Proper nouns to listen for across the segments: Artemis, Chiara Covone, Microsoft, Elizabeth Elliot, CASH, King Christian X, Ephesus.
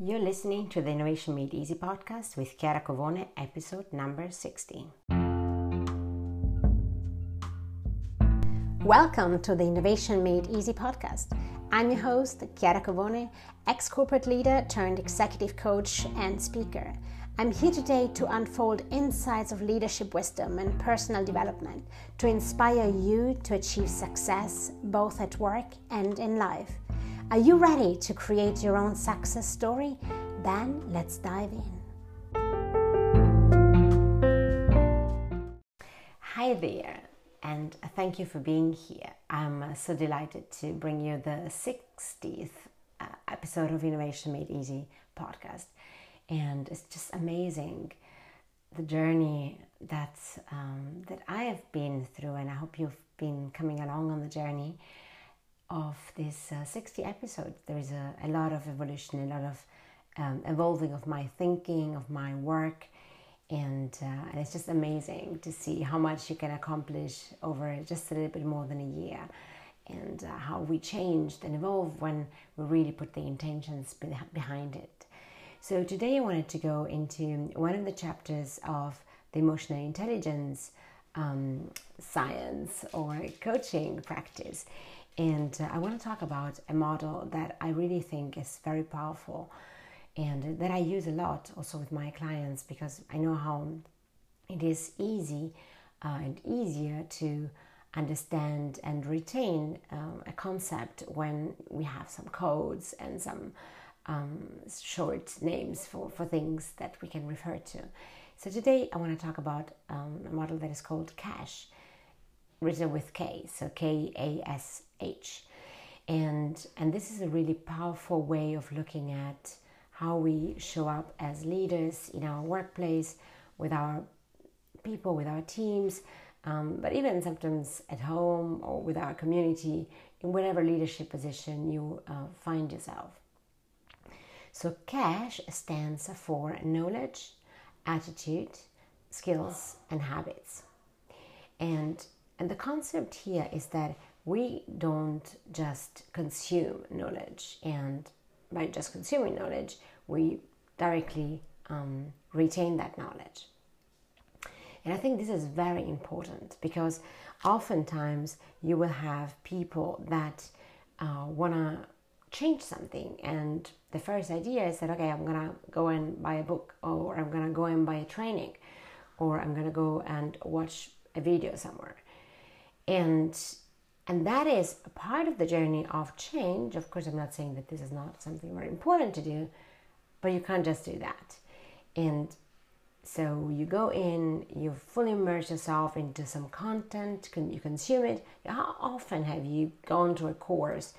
You're listening to the Innovation Made Easy podcast with Chiara Covone, episode number 16. Welcome to the Innovation Made Easy podcast. I'm your host, Chiara Covone, ex-corporate leader turned executive coach and speaker. I'm here today to unfold insights of leadership wisdom and personal development to inspire you to achieve success both at work and in life. Are you ready to create your own success story? Then let's dive in. Hi there, and thank you for being here. I'm so delighted to bring you the 60th episode of Innovation Made Easy podcast. And it's just amazing the journey that I have been through, and I hope you've been coming along on the journey of this 60 episodes. There is a lot of evolution, a lot of evolving of my thinking, of my work, and it's just amazing to see how much you can accomplish over just a little bit more than a year, and how we changed and evolved when we really put the intentions behind it. So today I wanted to go into one of the chapters of the emotional intelligence science or coaching practice. And I want to talk about a model that I really think is very powerful and that I use a lot also with my clients, because I know how it is easy and easier to understand and retain a concept when we have some codes and some short names for things that we can refer to. So today I want to talk about a model that is called CASH, written with K, so K-A-S-H. And this is a really powerful way of looking at how we show up as leaders in our workplace, with our people, with our teams, but even sometimes at home or with our community, in whatever leadership position you find yourself. So CASH stands for knowledge, attitude, skills, and habits. And the concept here is that we don't just consume knowledge, and by just consuming knowledge, we directly retain that knowledge. And I think this is very important, because oftentimes you will have people that want to change something, and the first idea is that, okay, I'm going to go and buy a book, or I'm going to go and buy a training, or I'm going to go and watch a video somewhere. And that is a part of the journey of change. Of course, I'm not saying that this is not something very important to do, but you can't just do that. And so you go in, you fully immerse yourself into some content, you consume it. How often have you gone to a course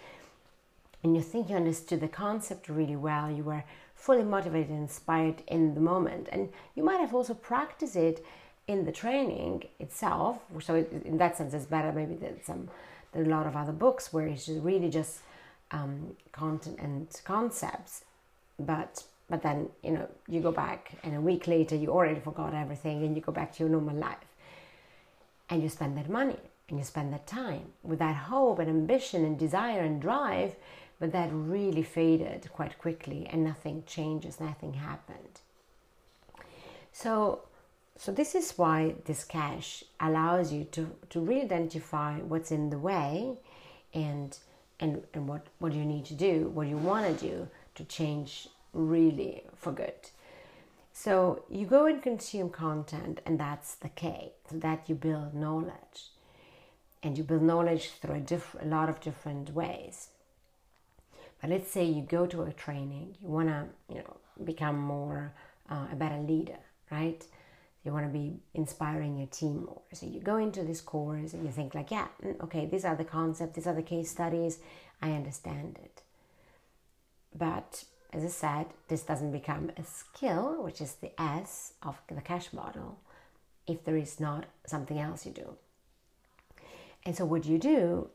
and you think you understood the concept really well, you were fully motivated and inspired in the moment, and you might have also practiced it in the training itself, so in that sense it's better maybe than there are a lot of other books where it's just really just content and concepts, but then, you know, you go back and a week later you already forgot everything and you go back to your normal life, and you spend that money and you spend that time with that hope and ambition and desire and drive, but that really faded quite quickly and nothing changes, nothing happened. So this is why this CASH allows you to re-identify what's in the way and what you need to do, what you want to do to change really for good. So you go and consume content, and that's the K. So that you build knowledge. And you build knowledge through a lot of different ways. But let's say you go to a training, you want to become more a better leader, right? You want to be inspiring your team more. So you go into this course and you think like, yeah, okay, these are the concepts, these are the case studies, I understand it. But as I said, this doesn't become a skill, which is the S of the CASH model, if there is not something else you do. And so what you do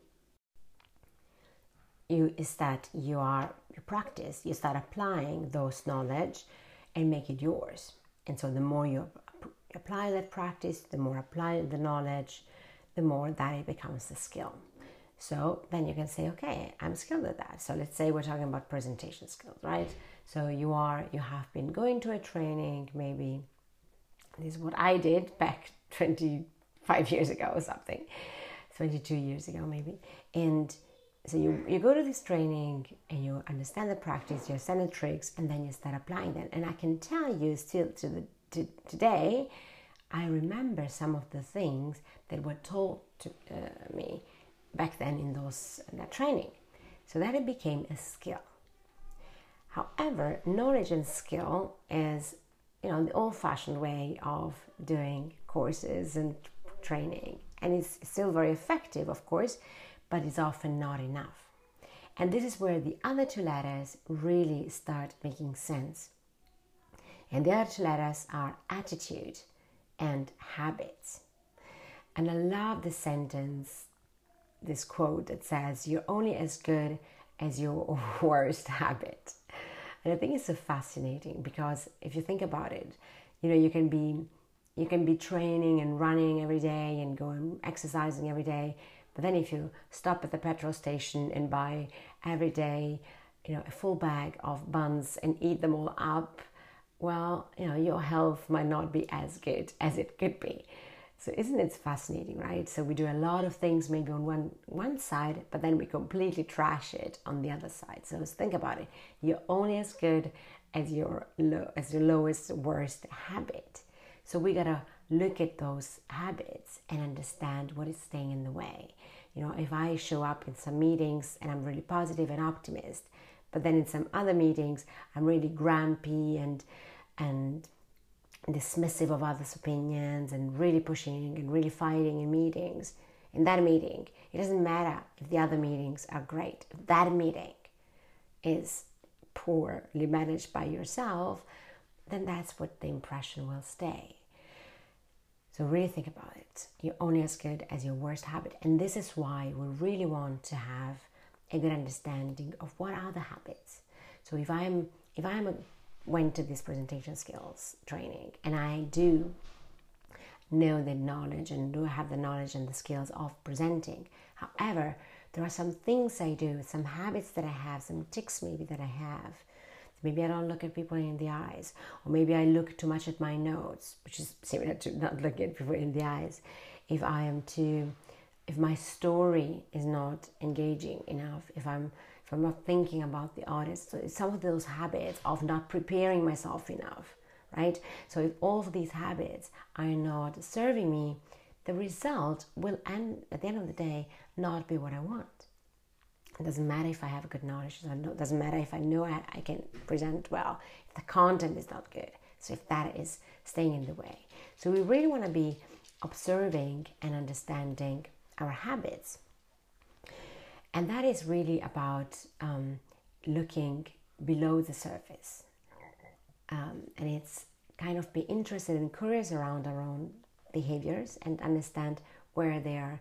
is that you practice, you start applying those knowledge and make it yours. And so the more you apply that practice, the more apply the knowledge, the more that it becomes the skill. So then you can say, okay, I'm skilled at that. So let's say we're talking about presentation skills, right? So you have been going to a training, maybe this is what I did back 25 years ago or something, 22 years ago maybe. And so you go to this training and you understand the practice, you understand the tricks, and then you start applying them. And I can tell you still to today, I remember some of the things that were taught to me back then in that training. So that it became a skill. However, knowledge and skill is, the old-fashioned way of doing courses and training. And it's still very effective, of course, but it's often not enough. And this is where the other two letters really start making sense. And the other two letters are attitude and habits. And I love the sentence, this quote that says, "You're only as good as your worst habit." And I think it's so fascinating, because if you think about it, you can be training and running every day and going exercising every day, but then if you stop at the petrol station and buy every day, a full bag of buns and eat them all up, well, your health might not be as good as it could be. So isn't it fascinating, right? So we do a lot of things maybe on one side, but then we completely trash it on the other side. So let's think about it. You're only as good as your lowest, worst habit. So we gotta look at those habits and understand what is staying in the way. If I show up in some meetings and I'm really positive and optimist, but then in some other meetings I'm really grumpy and dismissive of others' opinions and really pushing and really fighting in meetings, in that meeting, it doesn't matter if the other meetings are great. If that meeting is poorly managed by yourself, then that's what the impression will stay. So really think about it. You're only as good as your worst habit. And this is why we really want to have a good understanding of what are the habits. So if I went to this presentation skills training and I do know the knowledge and do have the knowledge and the skills of presenting, however, there are some things I do, some habits that I have, some tics maybe that I have. Maybe I don't look at people in the eyes, or maybe I look too much at my notes, which is similar to not looking at people in the eyes. If my story is not engaging enough, if I'm not thinking about the audience, so it's some of those habits of not preparing myself enough, right? So if all of these habits are not serving me, the result will end at the end of the day not be what I want. It doesn't matter if I have a good knowledge. It doesn't matter if I know I can present well, if the content is not good. So if that is staying in the way. So we really want to be observing and understanding our habits. And that is really about looking below the surface. And it's kind of be interested and curious around our own behaviors and understand where they are.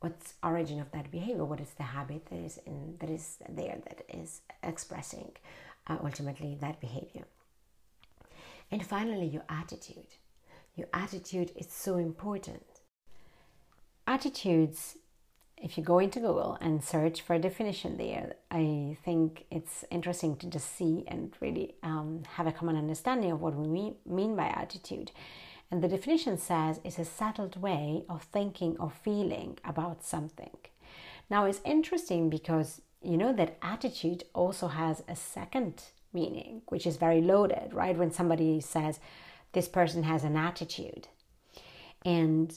What's the origin of that behavior? What is the habit that is expressing ultimately that behavior? And finally, your attitude. Your attitude is so important. Attitudes, if you go into Google and search for a definition there, I think it's interesting to just see and really have a common understanding of what we mean by attitude. And the definition says it's a settled way of thinking or feeling about something. Now it's interesting because that attitude also has a second meaning, which is very loaded, right? When somebody says this person has an attitude, and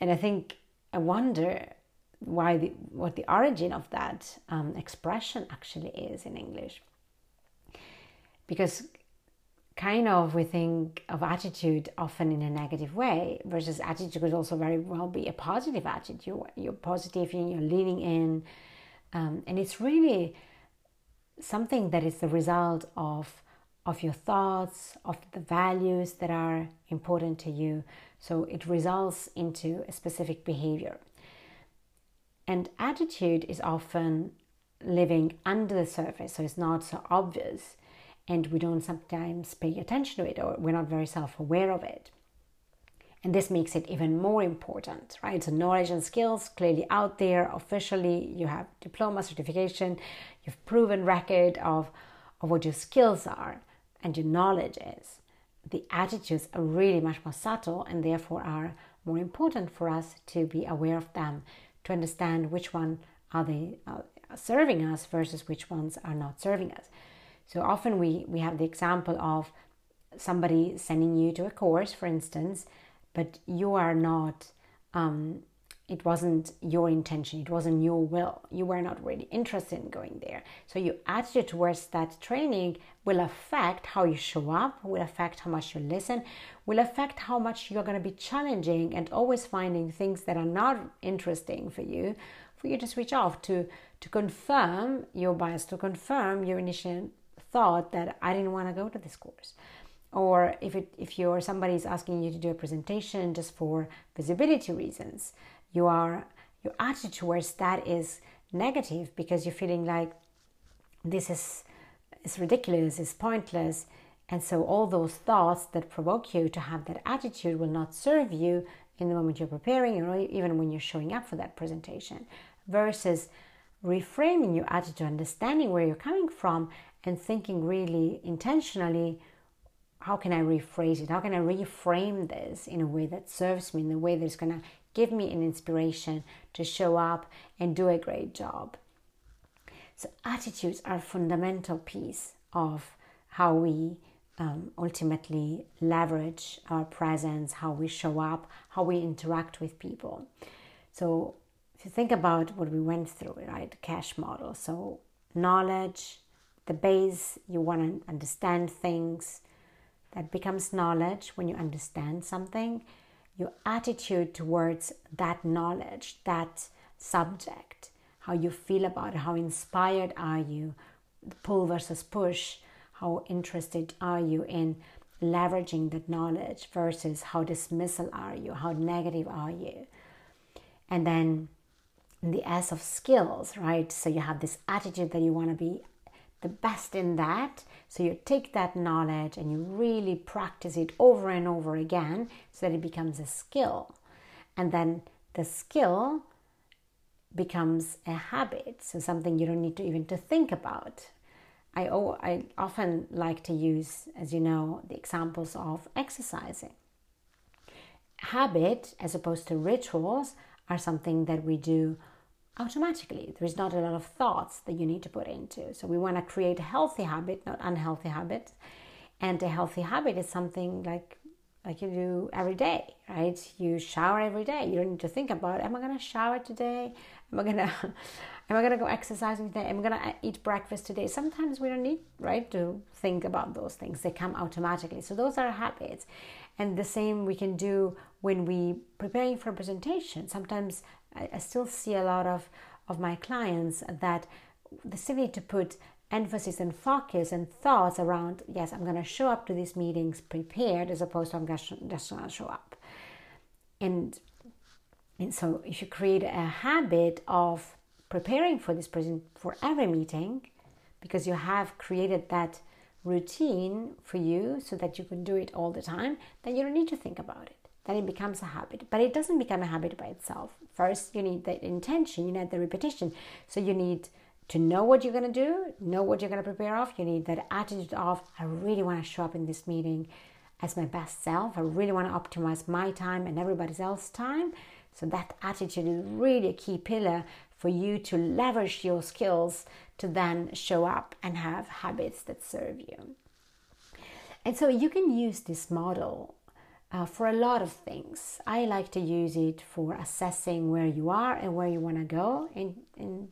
I wonder what the origin of that expression actually is in English, because kind of we think of attitude often in a negative way, versus attitude could also very well be a positive attitude. You're positive and you're leaning in, and it's really something that is the result of your thoughts, of the values that are important to you. So it results into a specific behavior. And attitude is often living under the surface, so it's not so obvious. And we don't sometimes pay attention to it, or we're not very self-aware of it. And this makes it even more important, right? So knowledge and skills clearly out there officially. You have diploma, certification, you've proven record of of what your skills are and your knowledge is. The attitudes are really much more subtle and therefore are more important for us to be aware of them, to understand which one are they serving us versus which ones are not serving us. So often we have the example of somebody sending you to a course, for instance, but you are not, it wasn't your intention, it wasn't your will, you were not really interested in going there. So your attitude towards that training will affect how you show up, will affect how much you listen, will affect how much you're going to be challenging and always finding things that are not interesting for you to switch off, to confirm your bias, to confirm your initial thought that I didn't want to go to this course. Or if you're somebody's asking you to do a presentation just for visibility reasons, your attitude towards that is negative because you're feeling like this is ridiculous, it's pointless, and so all those thoughts that provoke you to have that attitude will not serve you in the moment you're preparing or even when you're showing up for that presentation. Versus reframing your attitude, understanding where you're coming from, and thinking really intentionally, how can I rephrase it? How can I reframe this in a way that serves me, in a way that's going to give me an inspiration to show up and do a great job? So attitudes are a fundamental piece of how we ultimately leverage our presence, how we show up, how we interact with people. So if you think about what we went through, right? The CASH model. So knowledge, the base, you want to understand things. That becomes knowledge when you understand something. Your attitude towards that knowledge, that subject, how you feel about it, how inspired are you, pull versus push, how interested are you in leveraging that knowledge versus how dismissal are you, how negative are you. And then the S of skills, right? So you have this attitude that you want to be the best in that. So you take that knowledge and you really practice it over and over again so that it becomes a skill. And then the skill becomes a habit, so something you don't need to even to think about. I often like to use, as you know, the examples of exercising. Habit, as opposed to rituals, are something that we do automatically. There is not a lot of thoughts that you need to put into. So we want to create a healthy habit, not unhealthy habits. And a healthy habit is something like you do every day, right? You shower every day. You don't need to think about, am I going to shower today? Am I gonna go exercising today? Am I going to eat breakfast today? Sometimes we don't need, right, to think about those things. They come automatically. So those are habits. And the same we can do when we preparing for a presentation. Sometimes I still see a lot of my clients that they still need to put emphasis and focus and thoughts around, yes, I'm going to show up to these meetings prepared, as opposed to I'm just going to show up. And so if you create a habit of preparing for this present for every meeting, because you have created that routine for you so that you can do it all the time, then you don't need to think about it. Then it becomes a habit. But it doesn't become a habit by itself. First, you need the intention, you need the repetition. So you need to know what you're going to do, know what you're going to prepare of. You need that attitude of, I really want to show up in this meeting as my best self. I really want to optimize my time and everybody else's time. So that attitude is really a key pillar for you to leverage your skills to then show up and have habits that serve you. And so you can use this model for a lot of things. I like to use it for assessing where you are and where you want to go in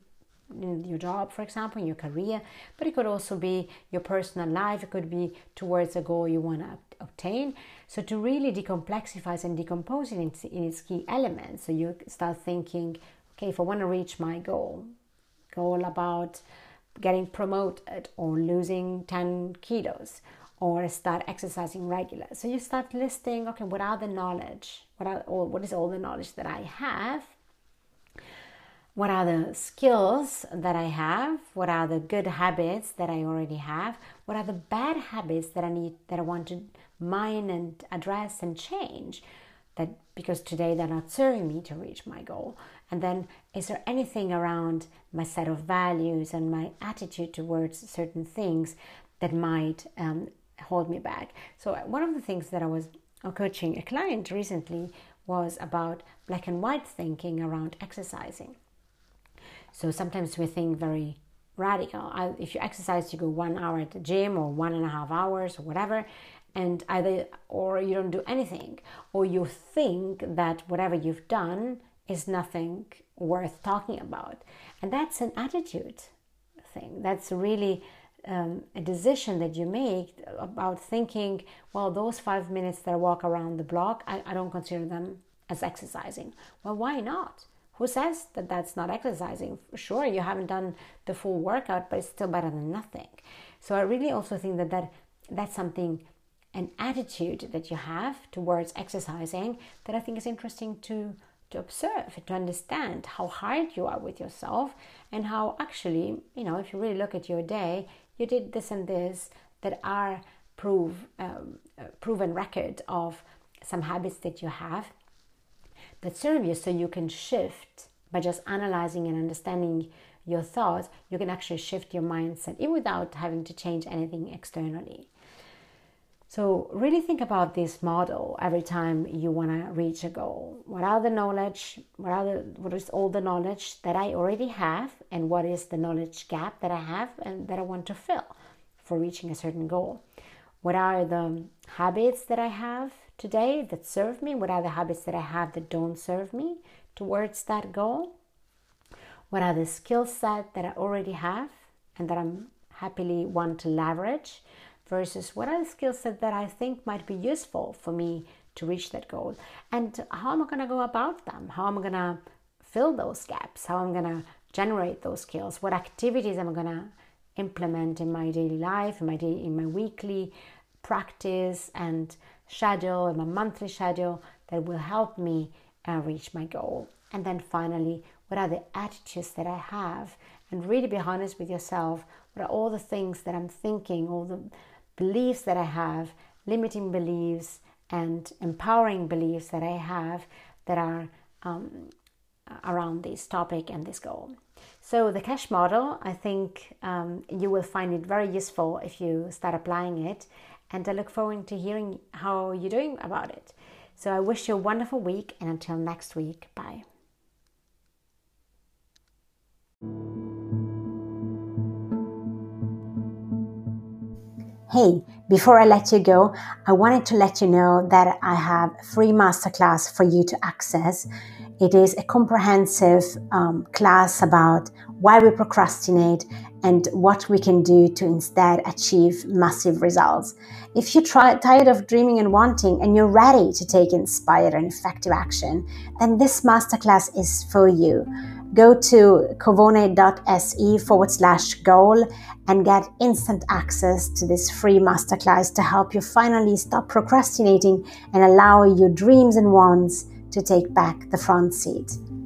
your job, for example, in your career. But it could also be your personal life. It could be towards a goal you want to obtain. So to really decomplexify and decompose it in its key elements. So you start thinking, okay, if I want to reach my goal about getting promoted or losing 10 kilos, or start exercising regular. So you start listing, okay, what are the knowledge? What is all the knowledge that I have? What are the skills that I have? What are the good habits that I already have? What are the bad habits that I want to mine and address and change? Because today they're not serving me to reach my goal. And then, is there anything around my set of values and my attitude towards certain things that might hold me back? So one of the things that I was coaching a client recently was about black and white thinking around exercising. So sometimes we think very radical. If you exercise, you go 1 hour at the gym or 1.5 hours or whatever, and either or you don't do anything, or you think that whatever you've done is nothing worth talking about. And that's an attitude thing. That's really a decision that you make about thinking, well, those 5 minutes that I walk around the block, I don't consider them as exercising. Well, why not? Who says that that's not exercising? Sure, you haven't done the full workout, but it's still better than nothing. So I really also think that that's something, an attitude that you have towards exercising, that I think is interesting to observe, to understand how hard you are with yourself, and how actually, you know, if you really look at your day, you did this and this that are proven record of some habits that you have that serve you. So you can shift by just analyzing and understanding your thoughts. You can actually shift your mindset even without having to change anything externally. So really think about this model every time you want to reach a goal. What is all the knowledge that I already have, and what is the knowledge gap that I have and that I want to fill for reaching a certain goal? What are the habits that I have today that serve me? What are the habits that I have that don't serve me towards that goal? What are the skill set that I already have and that I'm happily want to leverage? Versus what are the skill set that I think might be useful for me to reach that goal? And how am I going to go about them? How am I going to fill those gaps? How am I going to generate those skills? What activities am I going to implement in my daily life, in my weekly practice and schedule, in my monthly schedule, that will help me reach my goal? And then finally, what are the attitudes that I have? And really be honest with yourself. What are all the things that I'm thinking, all the beliefs that I have, limiting beliefs and empowering beliefs that I have that are around this topic and this goal? So the CASH model, I think you will find it very useful if you start applying it, and I look forward to hearing how you're doing about it. So I wish you a wonderful week, and until next week, bye. Hey, before I let you go, I wanted to let you know that I have a free masterclass for you to access. It is a comprehensive class about why we procrastinate and what we can do to instead achieve massive results. If you're tired of dreaming and wanting, and you're ready to take inspired and effective action, then this masterclass is for you. Go to covone.se/goal and get instant access to this free masterclass to help you finally stop procrastinating and allow your dreams and wants to take back the front seat.